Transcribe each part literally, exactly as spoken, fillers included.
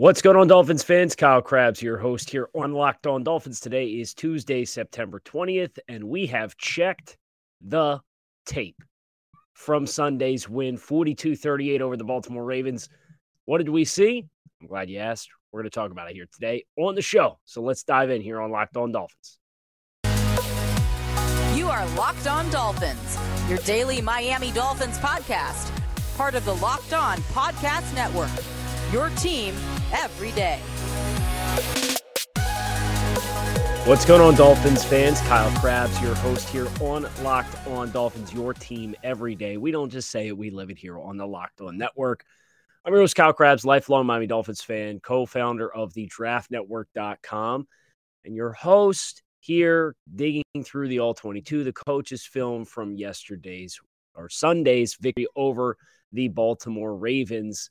What's going on, Dolphins fans? Kyle Krabs, your host here on Locked On Dolphins. Today is Tuesday, September twentieth, and we have checked the tape from Sunday's win, forty-two thirty-eight over the Baltimore Ravens. What did we see? I'm glad you asked. We're going to talk about it here today on the show. So let's dive in here on Locked On Dolphins. You are Locked On Dolphins, your daily Miami Dolphins podcast, part of the Locked On Podcast Network, your team every day. What's going on, Dolphins fans? Kyle Krabs, your host here on Locked On Dolphins, your team every day. We don't just say it, we live it here on the Locked On Network. I'm your host, Kyle Krabs, lifelong Miami Dolphins fan, co-founder of the Draft Network dot com, and your host here digging through the All twenty-two, the coach's film from yesterday's or Sunday's victory over the Baltimore Ravens.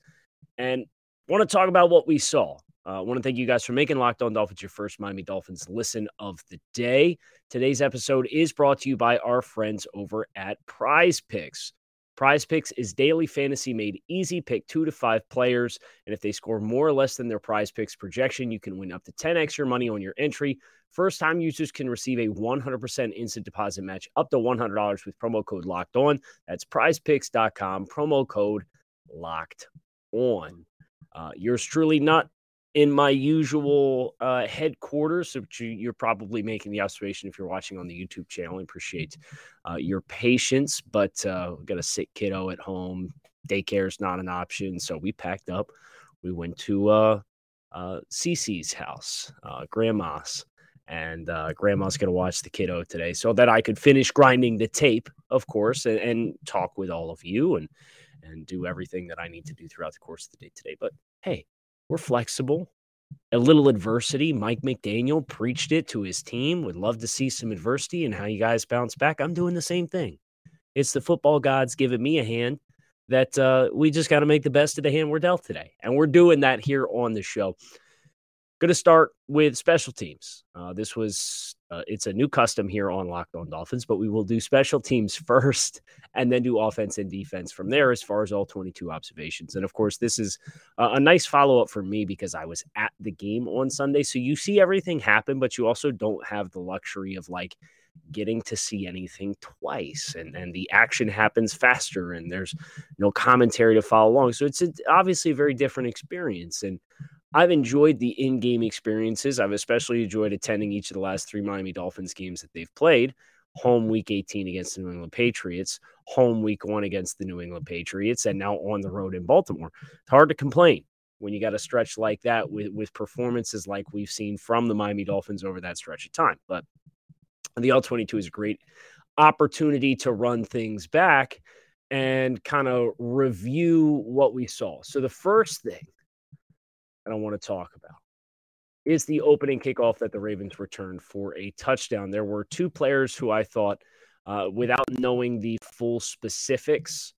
And want to talk about what we saw. I uh, want to thank you guys for making Locked On Dolphins your first Miami Dolphins listen of the day. Today's episode is brought to you by our friends over at Prize Picks. Prize Picks is daily fantasy made easy. Pick two to five players, and if they score more or less than their Prize Picks projection, you can win up to ten x your money on your entry. First-time users can receive a one hundred percent instant deposit match up to one hundred dollars with promo code Locked On. That's prize picks dot com, promo code Locked On. Uh, yours truly not in my usual uh, headquarters, but you, you're probably making the observation if you're watching on the YouTube channel. I appreciate uh, your patience, but uh, we've got a sick kiddo at home. Daycare is not an option, so we packed up. We went to uh, uh, Cece's house, uh, Grandma's, and uh, Grandma's going to watch the kiddo today so that I could finish grinding the tape, of course, and, and talk with all of you and and do everything that I need to do throughout the course of the day today. But hey, we're flexible. A little adversity. Mike McDaniel preached it to his team. Would love to see some adversity and how you guys bounce back. I'm doing the same thing. It's the football gods giving me a hand that uh, we just got to make the best of the hand we're dealt today. And we're doing that here on the show. Going to start with special teams. Uh, this was, uh, it's a new custom here on Locked On Dolphins, but we will do special teams first and then do offense and defense from there as far as all twenty-two observations. And of course, this is a, a nice follow-up for me because I was at the game on Sunday. So you see everything happen, but you also don't have the luxury of like getting to see anything twice. And, and the action happens faster and there's no commentary to follow along. So it's a, obviously a very different experience. And I've enjoyed the in-game experiences. I've especially enjoyed attending each of the last three Miami Dolphins games that they've played. Home week eighteen against the New England Patriots, home week one against the New England Patriots, and now on the road in Baltimore. It's hard to complain when you got a stretch like that with, with performances like we've seen from the Miami Dolphins over that stretch of time. But the all twenty-two is a great opportunity to run things back and kind of review what we saw. So the first thing I don't want to talk about is the opening kickoff that the Ravens returned for a touchdown. There were two players who I thought, uh, without knowing the full specifics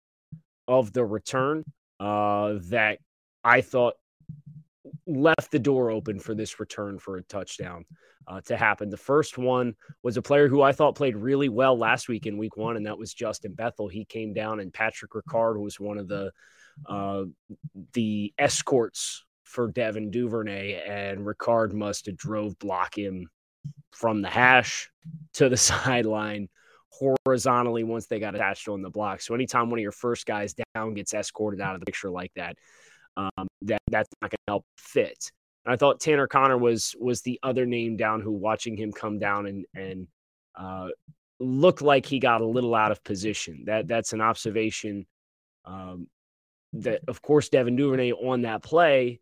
of the return, uh, that I thought left the door open for this return for a touchdown uh, to happen. The first one was a player who I thought played really well last week in week one, and that was Justin Bethel. He came down, and Patrick Ricard was one of the uh, the escorts for Devin Duvernay, and Ricard must have drove block him from the hash to the sideline horizontally once they got attached on the block. So anytime one of your first guys down gets escorted out of the picture like that, um, that that's not going to help fit. And I thought Tanner Connor was was the other name down who, watching him come down and and uh, looked like he got a little out of position. That that's an observation um, that, of course, Devin Duvernay on that play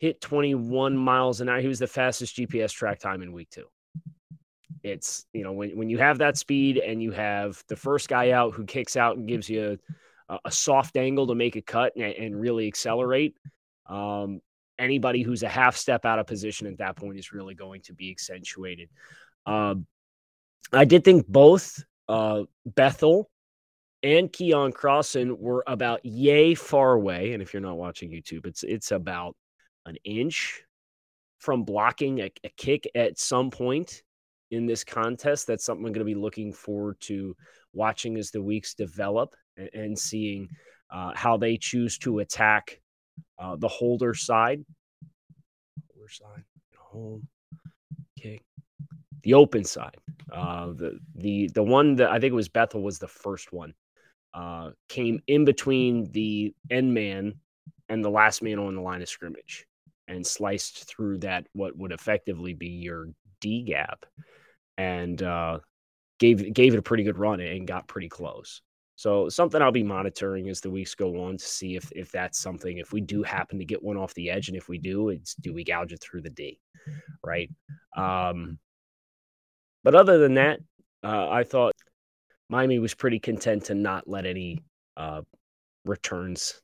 hit twenty-one miles an hour. He was the fastest G P S track time in week two. It's, you know, when, when you have that speed and you have the first guy out who kicks out and gives you a, a soft angle to make a cut and, and really accelerate, um, anybody who's a half step out of position at that point is really going to be accentuated. Um, I did think both uh, Bethel and Keon Crossen were about yay far away. And if you're not watching YouTube, it's it's about an inch from blocking a, a kick at some point in this contest. That's something I'm going to be looking forward to watching as the weeks develop and, and seeing uh, how they choose to attack uh, the holder side. Holder side, home kick. The open side, uh, the the the one that I think it was Bethel was the first one, uh, came in between the end man and the last man on the line of scrimmage and sliced through that what would effectively be your D gap, and uh, gave gave it a pretty good run and got pretty close. So something I'll be monitoring as the weeks go on to see if if that's something, if we do happen to get one off the edge, and if we do, it's do we gouge it through the D, right? Um, But other than that, uh, I thought Miami was pretty content to not let any uh, returns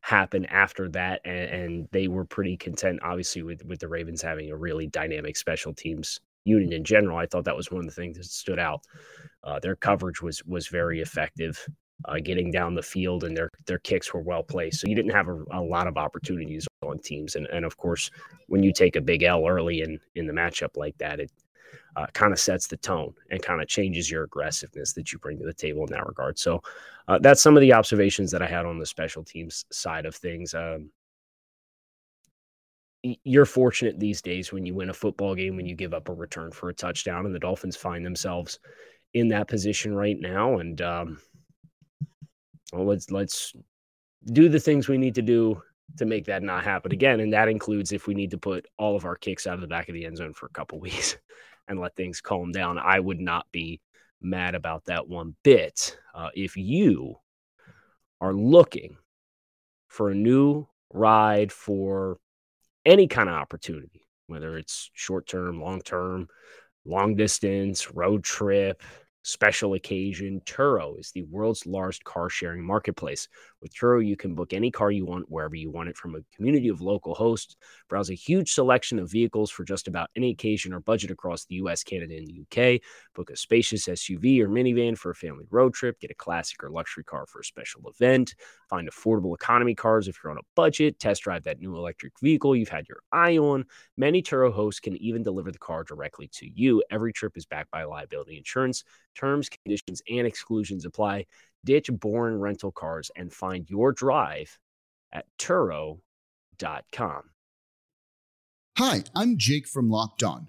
happen after that, and, and they were pretty content, obviously, with, with the Ravens having a really dynamic special teams unit in general. I thought that was one of the things that stood out. Uh, their coverage was was very effective, uh, getting down the field, and their their kicks were well placed. So you didn't have a, a lot of opportunities on teams. And, and, of course, when you take a big L early in, in the matchup like that, it Uh, kind of sets the tone and kind of changes your aggressiveness that you bring to the table in that regard. So uh, that's some of the observations that I had on the special teams side of things. Um, you're fortunate these days when you win a football game, when you give up a return for a touchdown, and the Dolphins find themselves in that position right now. And um, well, let's, let's do the things we need to do to make that not happen again. And that includes if we need to put all of our kicks out of the back of the end zone for a couple weeks and let things calm down. I would not be mad about that one bit. Uh, if you are looking for a new ride for any kind of opportunity, whether it's short-term, long-term, long-distance, road trip, special occasion, Turo is the world's largest car-sharing marketplace. With Turo, you can book any car you want wherever you want it from a community of local hosts. Browse a huge selection of vehicles for just about any occasion or budget across the U S, Canada, and the U K. Book a spacious S U V or minivan for a family road trip. Get a classic or luxury car for a special event. Find affordable economy cars if you're on a budget. Test drive that new electric vehicle you've had your eye on. Many Turo hosts can even deliver the car directly to you. Every trip is backed by liability insurance. Terms, conditions, and exclusions apply. Ditch boring rental cars and find your drive at Turo dot com. Hi, I'm Jake from Locked On.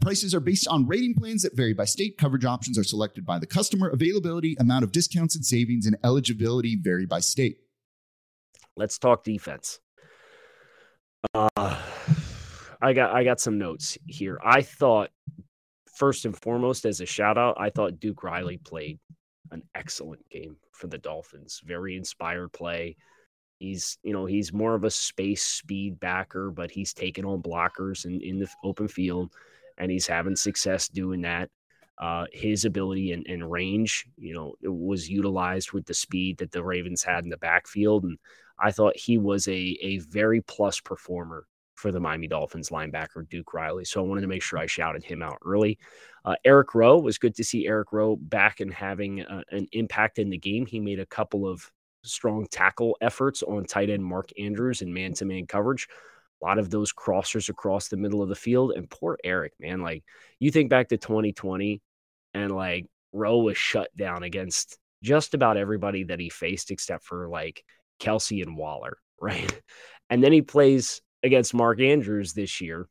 Prices are based on rating plans that vary by state. Coverage options are selected by the customer. Availability, amount of discounts and savings, and eligibility vary by state. Let's talk defense. Uh, I got I got some notes here. I thought, first and foremost, as a shout-out, I thought Duke Riley played an excellent game for the Dolphins. Very inspired play. He's, you know, he's more of a space speed backer, but he's taking on blockers in, in the open field. And he's having success doing that. Uh, his ability and, and range, you know, was utilized with the speed that the Ravens had in the backfield. And I thought he was a, a very plus performer for the Miami Dolphins linebacker, Duke Riley. So I wanted to make sure I shouted him out early. Uh, Eric Rowe, it was good to see Eric Rowe back and having a, an impact in the game. He made a couple of strong tackle efforts on tight end Mark Andrews and man-to-man coverage. A lot of those crossers across the middle of the field. And poor Eric, man, like you think back to twenty twenty and like Rowe was shut down against just about everybody that he faced, except for like Kelsey and Waller. Right. And then he plays against Mark Andrews this year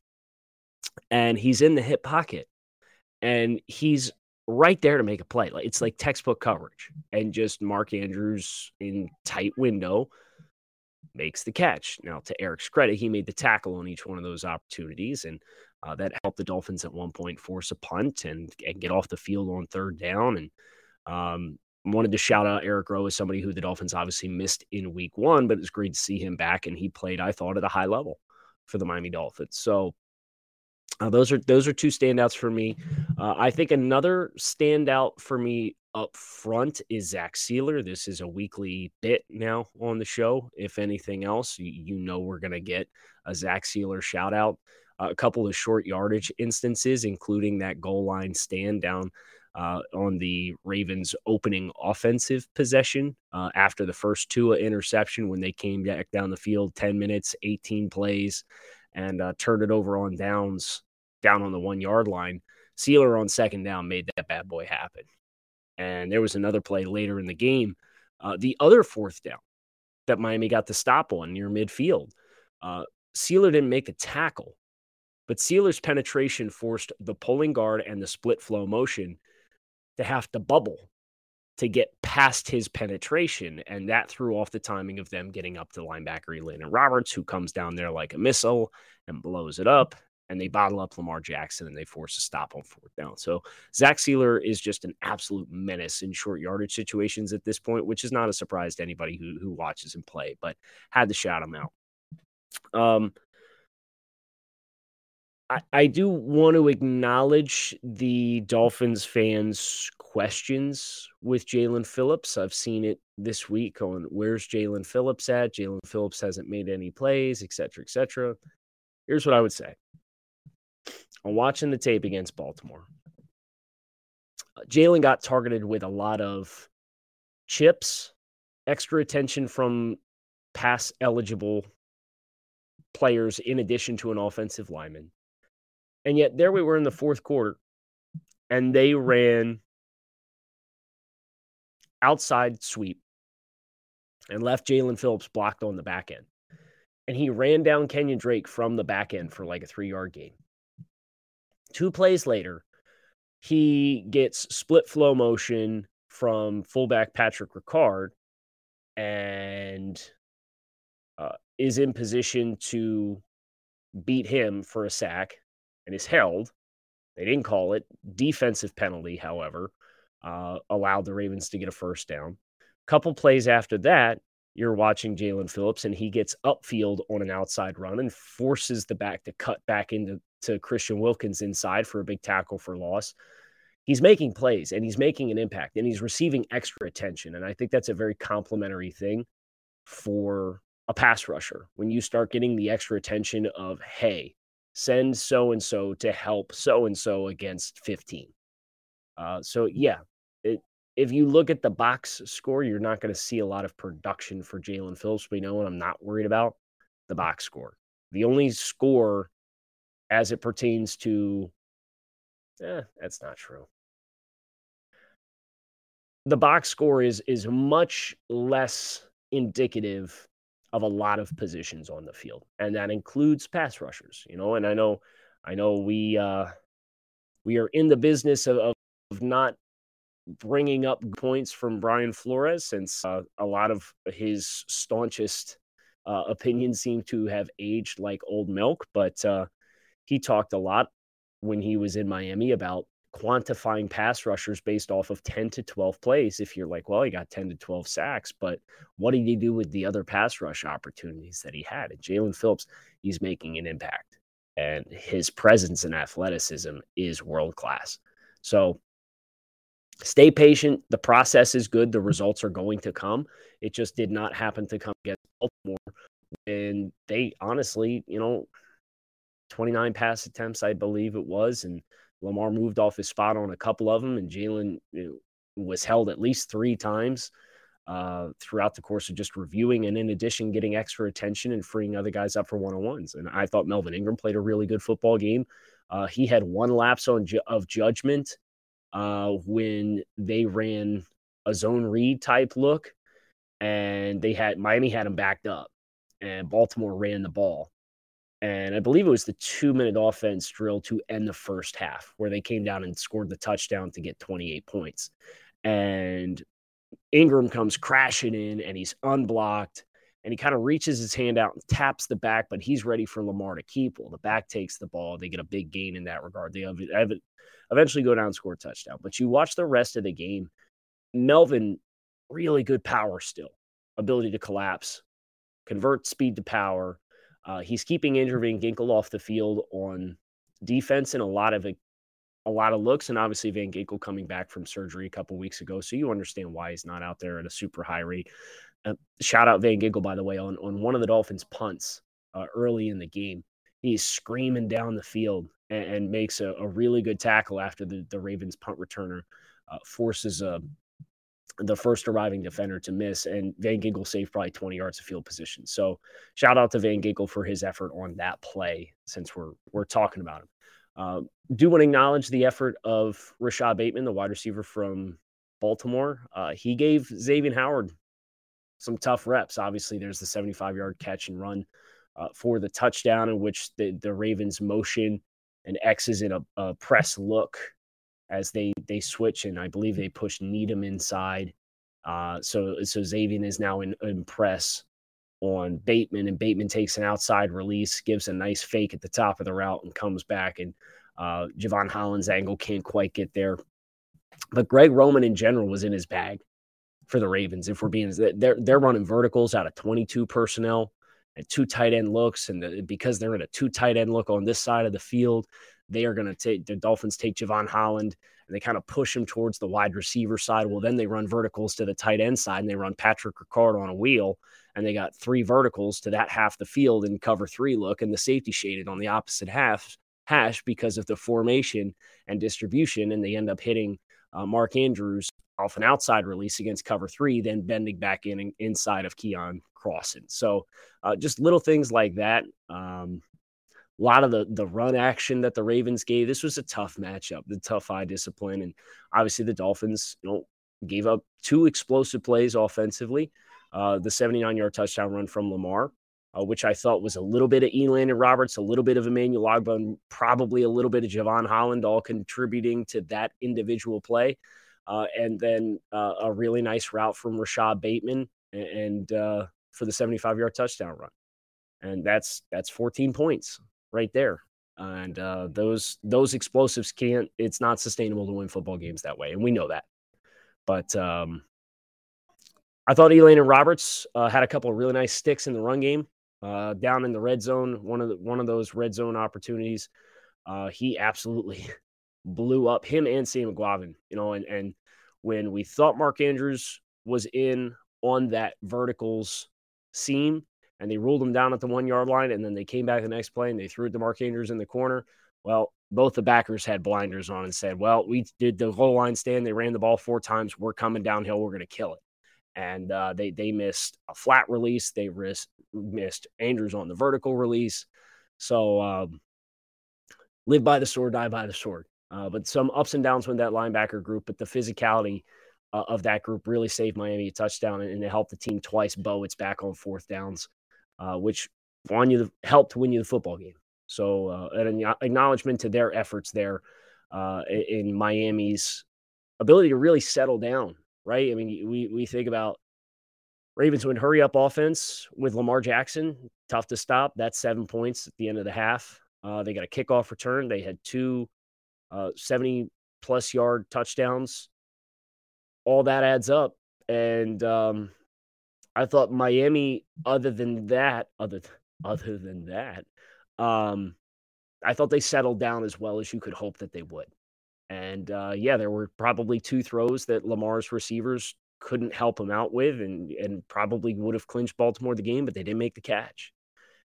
and he's in the hip pocket, and he's right there to make a play. Like, it's like textbook coverage, and just Mark Andrews in tight window makes the catch. Now, to Eric's credit, he made the tackle on each one of those opportunities, and uh, that helped the Dolphins at one point force a punt and, and get off the field on third down. And um, wanted to shout out Eric Rowe as somebody who the Dolphins obviously missed in week one, but it was great to see him back, and he played, I thought, at a high level for the Miami Dolphins. So uh, those are those are two standouts for me. Uh, I think another standout for me up front is Zach Sieler. This is a weekly bit now on the show. If anything else, you, you know we're going to get a Zach Sieler shout out. Uh, a couple of short yardage instances, including that goal line stand down uh, on the Ravens opening offensive possession uh, after the first Tua interception, when they came back down the field, ten minutes, eighteen plays, and uh, turned it over on downs down on the one yard line. Sieler on second down made that bad boy happen. And there was another play later in the game, uh, the other fourth down that Miami got the stop on near midfield. Uh, Sieler didn't make the tackle, but Sieler's penetration forced the pulling guard and the split flow motion to have to bubble to get past his penetration, and that threw off the timing of them getting up to linebacker Elandon Roberts, who comes down there like a missile and blows it up, and they bottle up Lamar Jackson, and they force a stop on fourth down. So Zach Sieler is just an absolute menace in short yardage situations at this point, which is not a surprise to anybody who, who watches him play, but had to shout him out. Um, I, I do want to acknowledge the Dolphins fans' questions with Jalen Phillips. I've seen it this week on where's Jalen Phillips at? Jalen Phillips hasn't made any plays, et cetera, et cetera. Here's what I would say. I'm watching the tape against Baltimore. Jalen got targeted with a lot of chips, extra attention from pass-eligible players in addition to an offensive lineman. And yet there we were in the fourth quarter, and they ran outside sweep and left Jalen Phillips blocked on the back end. And he ran down Kenyon Drake from the back end for like a three-yard gain. Two plays later, he gets split flow motion from fullback Patrick Ricard and uh, is in position to beat him for a sack and is held. They didn't call it. Defensive penalty, however, uh, allowed the Ravens to get a first down. Couple plays after that, you're watching Jalen Phillips, and he gets upfield on an outside run and forces the back to cut back into to Christian Wilkins inside for a big tackle for loss. He's making plays, and he's making an impact, and he's receiving extra attention. And I think that's a very complimentary thing for a pass rusher. When you start getting the extra attention of, hey, send so-and-so to help so-and-so against fifteen. Uh, so, yeah, it, if you look at the box score, you're not going to see a lot of production for Jalen Phillips. But you know what I'm not worried about? The box score. The only score as it pertains to eh, that's not true. The box score is is much less indicative of a lot of positions on the field, and that includes pass rushers, you know. And I know, I know we uh, we are in the business of, of not bringing up points from Brian Flores, since uh, a lot of his staunchest uh, opinions seem to have aged like old milk. But uh, he talked a lot when he was in Miami about quantifying pass rushers based off of ten to twelve plays. If you're like, well, he got ten to twelve sacks, but what did he do with the other pass rush opportunities that he had? And Jalen Phillips, he's making an impact, and his presence and athleticism is world-class. So stay patient. The process is good. The results are going to come. It just did not happen to come against Baltimore. And they honestly, you know, twenty-nine pass attempts, I believe it was, and Lamar moved off his spot on a couple of them, and Jalen was held at least three times uh, throughout the course of just reviewing, and in addition, getting extra attention and freeing other guys up for one-on-ones. And I thought Melvin Ingram played a really good football game. Uh, he had one lapse on ju- of judgment uh, when they ran a zone read type look, and they had Miami had him backed up, and Baltimore ran the ball. And I believe it was the two-minute offense drill to end the first half where they came down and scored the touchdown to get twenty-eight points. And Ingram comes crashing in, and he's unblocked. And he kind of reaches his hand out and taps the back, but he's ready for Lamar to keep. Well, the back takes the ball. They get a big gain in that regard. They eventually go down and score a touchdown. But you watch the rest of the game. Melvin, really good power still. Ability to collapse. Convert speed to power. Uh, he's keeping Andrew Van Ginkel off the field on defense in a lot of a, a lot of looks. And obviously Van Ginkel coming back from surgery a couple weeks ago. So you understand why he's not out there at a super high rate. Uh, shout out Van Ginkel, by the way, on, on one of the Dolphins' punts uh, early in the game. He's screaming down the field and, and makes a, a really good tackle after the, the Ravens' punt returner uh, forces uh, the first arriving defender to miss, and Van Ginkel saved probably twenty yards of field position. So shout out to Van Ginkel for his effort on that play since we're we're talking about him. Uh, do want to acknowledge the effort of Rashad Bateman, the wide receiver from Baltimore. Uh, he gave Xavier Howard some tough reps. Obviously, there's the seventy-five-yard catch and run uh, for the touchdown in which the, the Ravens motion and X's in a, a press look as they they switch, and I believe they push Needham inside. Uh, so so Xavier is now in, in press on Bateman, and Bateman takes an outside release, gives a nice fake at the top of the route, and comes back. And uh, Javon Holland's angle can't quite get there. But Greg Roman in general was in his bag for the Ravens. If we're being, they're they're running verticals out of twenty-two personnel and two tight end looks, and the, because they're in a two tight end look on this side of the field, they are going to take the Dolphins take Javon Holland and they kind of push him towards the wide receiver side. Well, then they run verticals to the tight end side and they run Patrick Ricard on a wheel, and they got three verticals to that half the field in cover three look, and the safety shaded on the opposite half hash because of the formation and distribution, and they end up hitting uh, Mark Andrews off an outside release against cover three, then bending back in and inside of Keon Crossen. So uh, just little things like that. Um, a lot of the, the run action that the Ravens gave, this was a tough matchup, the tough eye discipline. And obviously the Dolphins, you know, gave up two explosive plays offensively. Uh, the seventy-nine-yard touchdown run from Lamar, uh, which I thought was a little bit of Elandon Roberts, a little bit of Emmanuel Ogbonn, probably a little bit of Javon Holland, all contributing to that individual play. Uh, and then uh, a really nice route from Rashad Bateman and, and uh, for the seventy-five-yard touchdown run. And that's that's fourteen points right there. And uh, those those explosives can't – it's not sustainable to win football games that way, and we know that. But um, I thought Elandon Roberts uh, had a couple of really nice sticks in the run game uh, down in the red zone, one of the, one of those red zone opportunities. Uh, he absolutely – blew up him and Sam McGlavin, you know, and, and when we thought Mark Andrews was in on that verticals seam and they ruled him down at the one yard line, and then they came back the next play and they threw it to Mark Andrews in the corner. Well, both the backers had blinders on and said, well, we did the goal line stand. They ran the ball four times. We're coming downhill. We're going to kill it. And uh, they, they missed a flat release. They risked, missed Andrews on the vertical release. So um, live by the sword, die by the sword. Uh, but some ups and downs with that linebacker group, but the physicality uh, of that group really saved Miami a touchdown, and, and it helped the team twice bow its back on fourth downs, uh, which won you the, helped win you the football game. So uh, an acknowledgement to their efforts there uh, in Miami's ability to really settle down, right? I mean, we we think about Ravens would hurry up offense with Lamar Jackson, tough to stop. That's seven points at the end of the half. Uh, they got a kickoff return. They had two Uh, seventy-plus-yard touchdowns, all that adds up. And um, I thought Miami, other than that, other other than that, um, I thought they settled down as well as you could hope that they would. And, uh, yeah, there were probably two throws that Lamar's receivers couldn't help him out with and, and probably would have clinched Baltimore the game, but they didn't make the catch.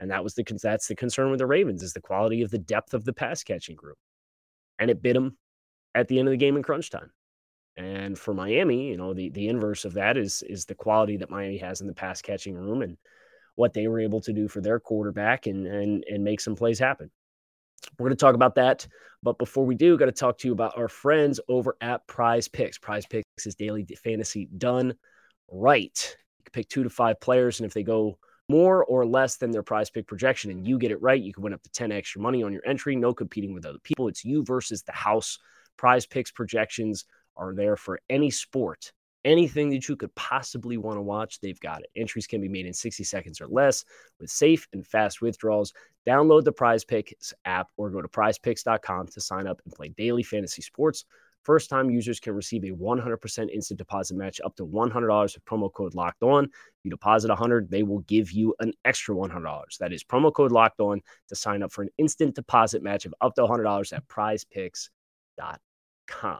And that was the that's the concern with the Ravens is the quality of the depth of the pass-catching group. And it bit them at the end of the game in crunch time. And for Miami, you know, the, the inverse of that is, is the quality that Miami has in the pass catching room and what they were able to do for their quarterback and, and, and make some plays happen. We're going to talk about that. But before we do, got to talk to you about our friends over at Prize Picks. Prize Picks is daily fantasy done right. You can pick two to five players. And if they go more or less than their prize pick projection, and you get it right, you can win up to ten extra money on your entry. No competing with other people. It's you versus the house. Prize Picks projections are there for any sport. Anything that you could possibly want to watch, they've got it. Entries can be made in sixty seconds or less with safe and fast withdrawals. Download the Prize Picks app or go to prize picks dot com to sign up and play daily fantasy sports. First-time users can receive a one hundred percent instant deposit match up to one hundred dollars with promo code Locked On. If you deposit one hundred dollars, they will give you an extra one hundred dollars. That is promo code Locked On to sign up for an instant deposit match of up to one hundred dollars at prize picks dot com.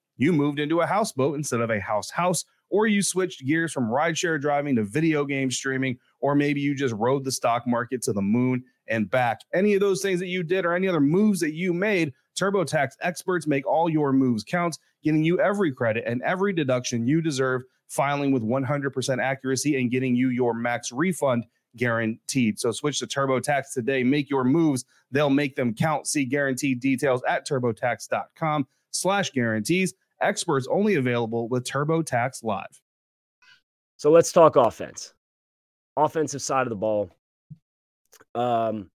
you moved into a houseboat instead of a house house, or you switched gears from rideshare driving to video game streaming, or maybe you just rode the stock market to the moon and back. Any of those things that you did or any other moves that you made, TurboTax experts make all your moves count, getting you every credit and every deduction you deserve, filing with one hundred percent accuracy, and getting you your max refund guaranteed. So switch to TurboTax today. Make your moves. They'll make them count. See guaranteed details at turbo tax dot com slash guarantees. Experts only available with TurboTax Live. So let's talk offense. Offensive side of the ball. Um,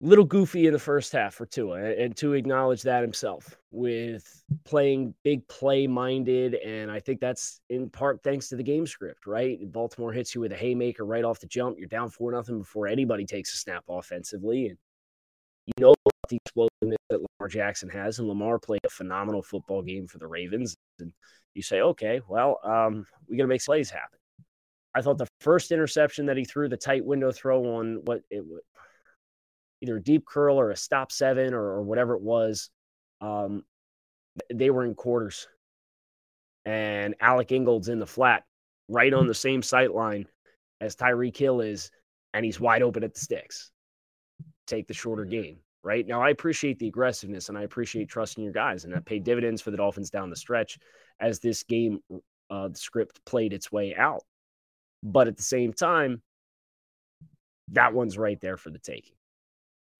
little goofy in the first half for Tua, and Tua acknowledged that himself with playing big play-minded, and I think that's in part thanks to the game script, right? Baltimore hits you with a haymaker right off the jump. You're down four nothing before anybody takes a snap offensively, and you know the explosiveness that Lamar Jackson has, and Lamar played a phenomenal football game for the Ravens. And you say, okay, well, um, we got to make plays happen. I thought the first interception that he threw, the tight window throw on what it was, either a deep curl or a stop seven or, or whatever it was, um, they were in quarters. And Alec Ingold's in the flat, right on the same sight line as Tyreek Hill is, and he's wide open at the sticks. Take the shorter game. Right now, I appreciate the aggressiveness, and I appreciate trusting your guys, and that paid dividends for the Dolphins down the stretch as this game uh, the script played its way out. But at the same time, that one's right there for the taking,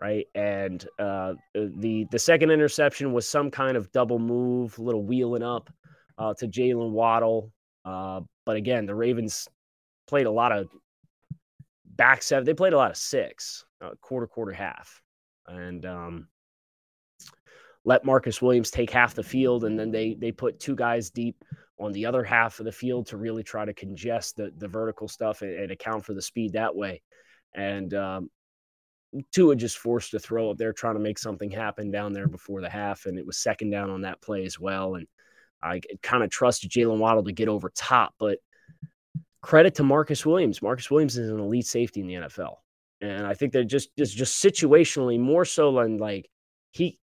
right? And uh, the the second interception was some kind of double move, a little wheeling up uh, to Jaylen Waddle. Uh, but again, the Ravens played a lot of back seven. They played a lot of six, uh, quarter, quarter, half. And um, let Marcus Williams take half the field, and then they they put two guys deep on the other half of the field to really try to congest the, the vertical stuff and, and account for the speed that way. And um, Tua just forced a throw up there, trying to make something happen down there before the half, and it was second down on that play as well. And I kind of trusted Jaylen Waddle to get over top, but credit to Marcus Williams. Marcus Williams is an elite safety in the N F L. And I think they're just, just just situationally more so than like he,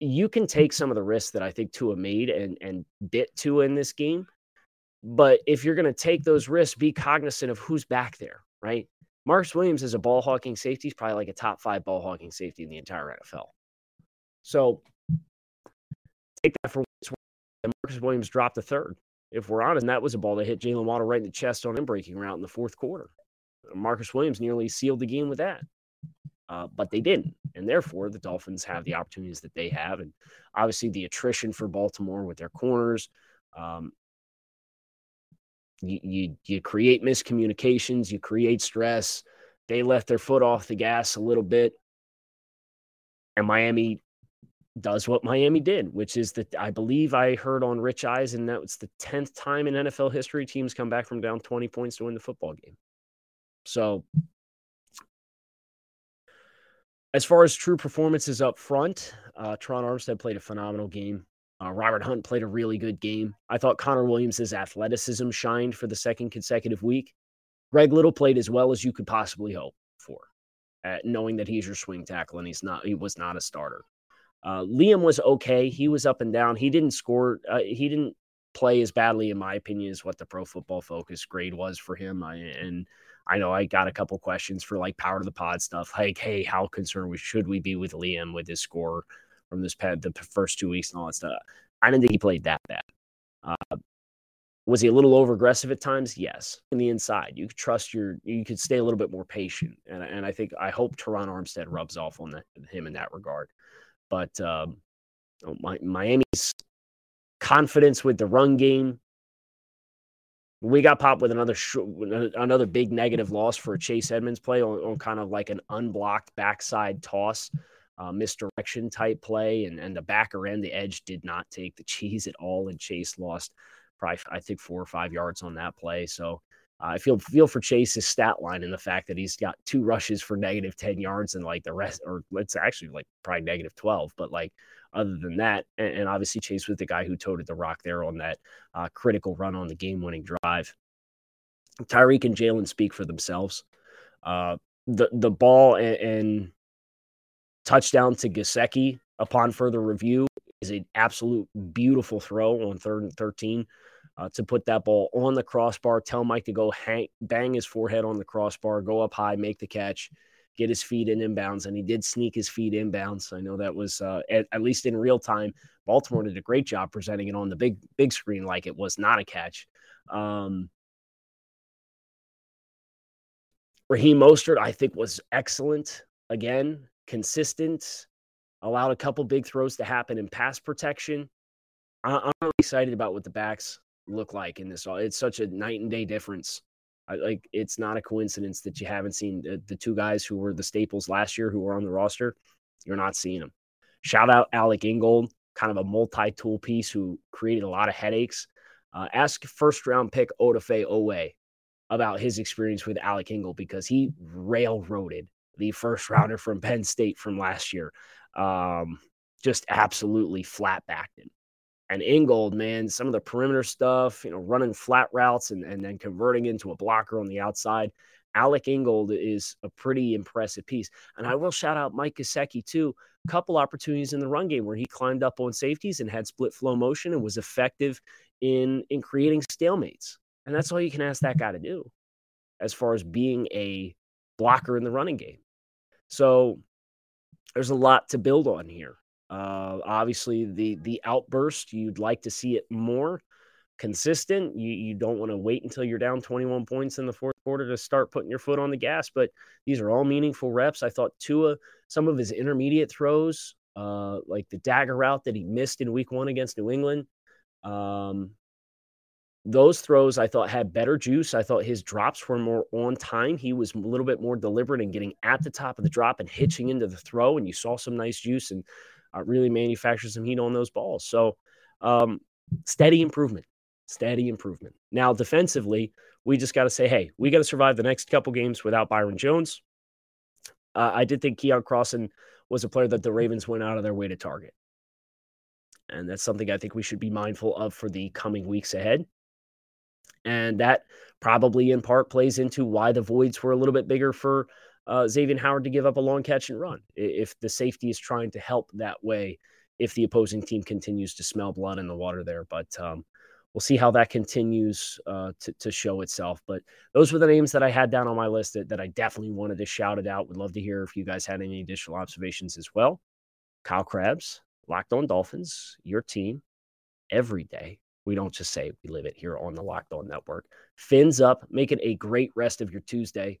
you can take some of the risks that I think Tua made and, and bit Tua in this game. But if you're going to take those risks, be cognizant of who's back there, right? Marcus Williams is a ball hawking safety. He's probably like a top five ball hawking safety in the entire N F L. So take that for what it's worth. And Marcus Williams dropped a third, if we're honest. And that was a ball that hit Jaylen Waddle right in the chest on him breaking route in the fourth quarter. Marcus Williams nearly sealed the game with that, uh, but they didn't. And therefore, the Dolphins have the opportunities that they have. And obviously, the attrition for Baltimore with their corners, um, you, you, you create miscommunications, you create stress. They left their foot off the gas a little bit. And Miami does what Miami did, which is that I believe I heard on Rich Eisen that it's the tenth time in N F L history teams come back from down twenty points to win the football game. So as far as true performances up front, uh, Teron Armstead played a phenomenal game. Uh, Robert Hunt played a really good game. I thought Connor Williams' athleticism shined for the second consecutive week. Greg Little played as well as you could possibly hope for, uh, knowing that he's your swing tackle and he's not. He was not a starter. Uh, Liam was okay. He was up and down. He didn't score. Uh, he didn't play as badly, in my opinion, as what the Pro Football Focus grade was for him. I, and I know I got a couple questions for like power to the pod stuff. Like, hey, how concerned we, should we be with Liam with his score from this pad, the first two weeks and all that stuff? I didn't think he played that bad. Uh, was he a little over aggressive at times? Yes. On the inside, you could trust your, you could stay a little bit more patient. And and I think, I hope Teron Armstead rubs off on the, him in that regard. But um, my, Miami's confidence with the run game, we got popped with another sh- another big negative loss for a Chase Edmonds play on, on kind of like an unblocked backside toss, uh, misdirection type play, and, and the backer end, the edge did not take the cheese at all, and Chase lost probably, I think, four or five yards on that play. So uh, I feel feel for Chase's stat line and the fact that he's got two rushes for negative ten yards and like the rest, or it's actually like probably negative twelve, but like other than that, and obviously Chase was the guy who toted the rock there on that uh, critical run on the game-winning drive. Tyreek and Jalen speak for themselves. Uh, the the ball and, and touchdown to Gesicki upon further review is an absolute beautiful throw on third and thirteen uh, to put that ball on the crossbar, tell Mike to go hang, bang his forehead on the crossbar, go up high, make the catch, get his feet in inbounds, and he did sneak his feet inbounds. I know that was, uh, at, at least in real time, Baltimore did a great job presenting it on the big big screen like it was not a catch. Um, Raheem Mostert, I think, was excellent. Again, consistent, allowed a couple big throws to happen in pass protection. I, I'm really excited about what the backs look like in this. It's such a night and day difference. I, like, it's not a coincidence that you haven't seen the, the two guys who were the staples last year who were on the roster. You're not seeing them. Shout out Alec Ingold, kind of a multi-tool piece who created a lot of headaches. Uh, ask first-round pick Odafe Owe about his experience with Alec Ingold, because he railroaded the first-rounder from Penn State from last year. Um, just absolutely flat-backed him. And Ingold, man, some of the perimeter stuff, you know, running flat routes and, and then converting into a blocker on the outside. Alec Ingold is a pretty impressive piece. And I will shout out Mike Gesicki, too. A couple opportunities in the run game where he climbed up on safeties and had split flow motion and was effective in, in creating stalemates. And that's all you can ask that guy to do as far as being a blocker in the running game. So there's a lot to build on here. Uh, obviously the, the outburst, you'd like to see it more consistent. You, you don't want to wait until you're down twenty-one points in the fourth quarter to start putting your foot on the gas, but these are all meaningful reps. I thought Tua, some of his intermediate throws, uh, like the dagger route that he missed in week one against New England. Um, those throws I thought had better juice. I thought his drops were more on time. He was a little bit more deliberate in getting at the top of the drop and hitching into the throw. And you saw some nice juice and, Uh, really manufactures some heat on those balls. So um, steady improvement, steady improvement. Now, defensively, we just got to say, hey, we got to survive the next couple games without Byron Jones. Uh, I did think Keon Crossen was a player that the Ravens went out of their way to target. And that's something I think we should be mindful of for the coming weeks ahead. And that probably in part plays into why the voids were a little bit bigger for Uh, Xavier Howard to give up a long catch and run if the safety is trying to help that way, if the opposing team continues to smell blood in the water there. But um, we'll see how that continues uh, to, to show itself. But those were the names that I had down on my list that, that I definitely wanted to shout it out. Would love to hear if you guys had any additional observations as well. Kyle Krabs, Locked On Dolphins, your team every day. We don't just say it, we live it here on the Locked On Network. Fins up, make it a great rest of your Tuesday.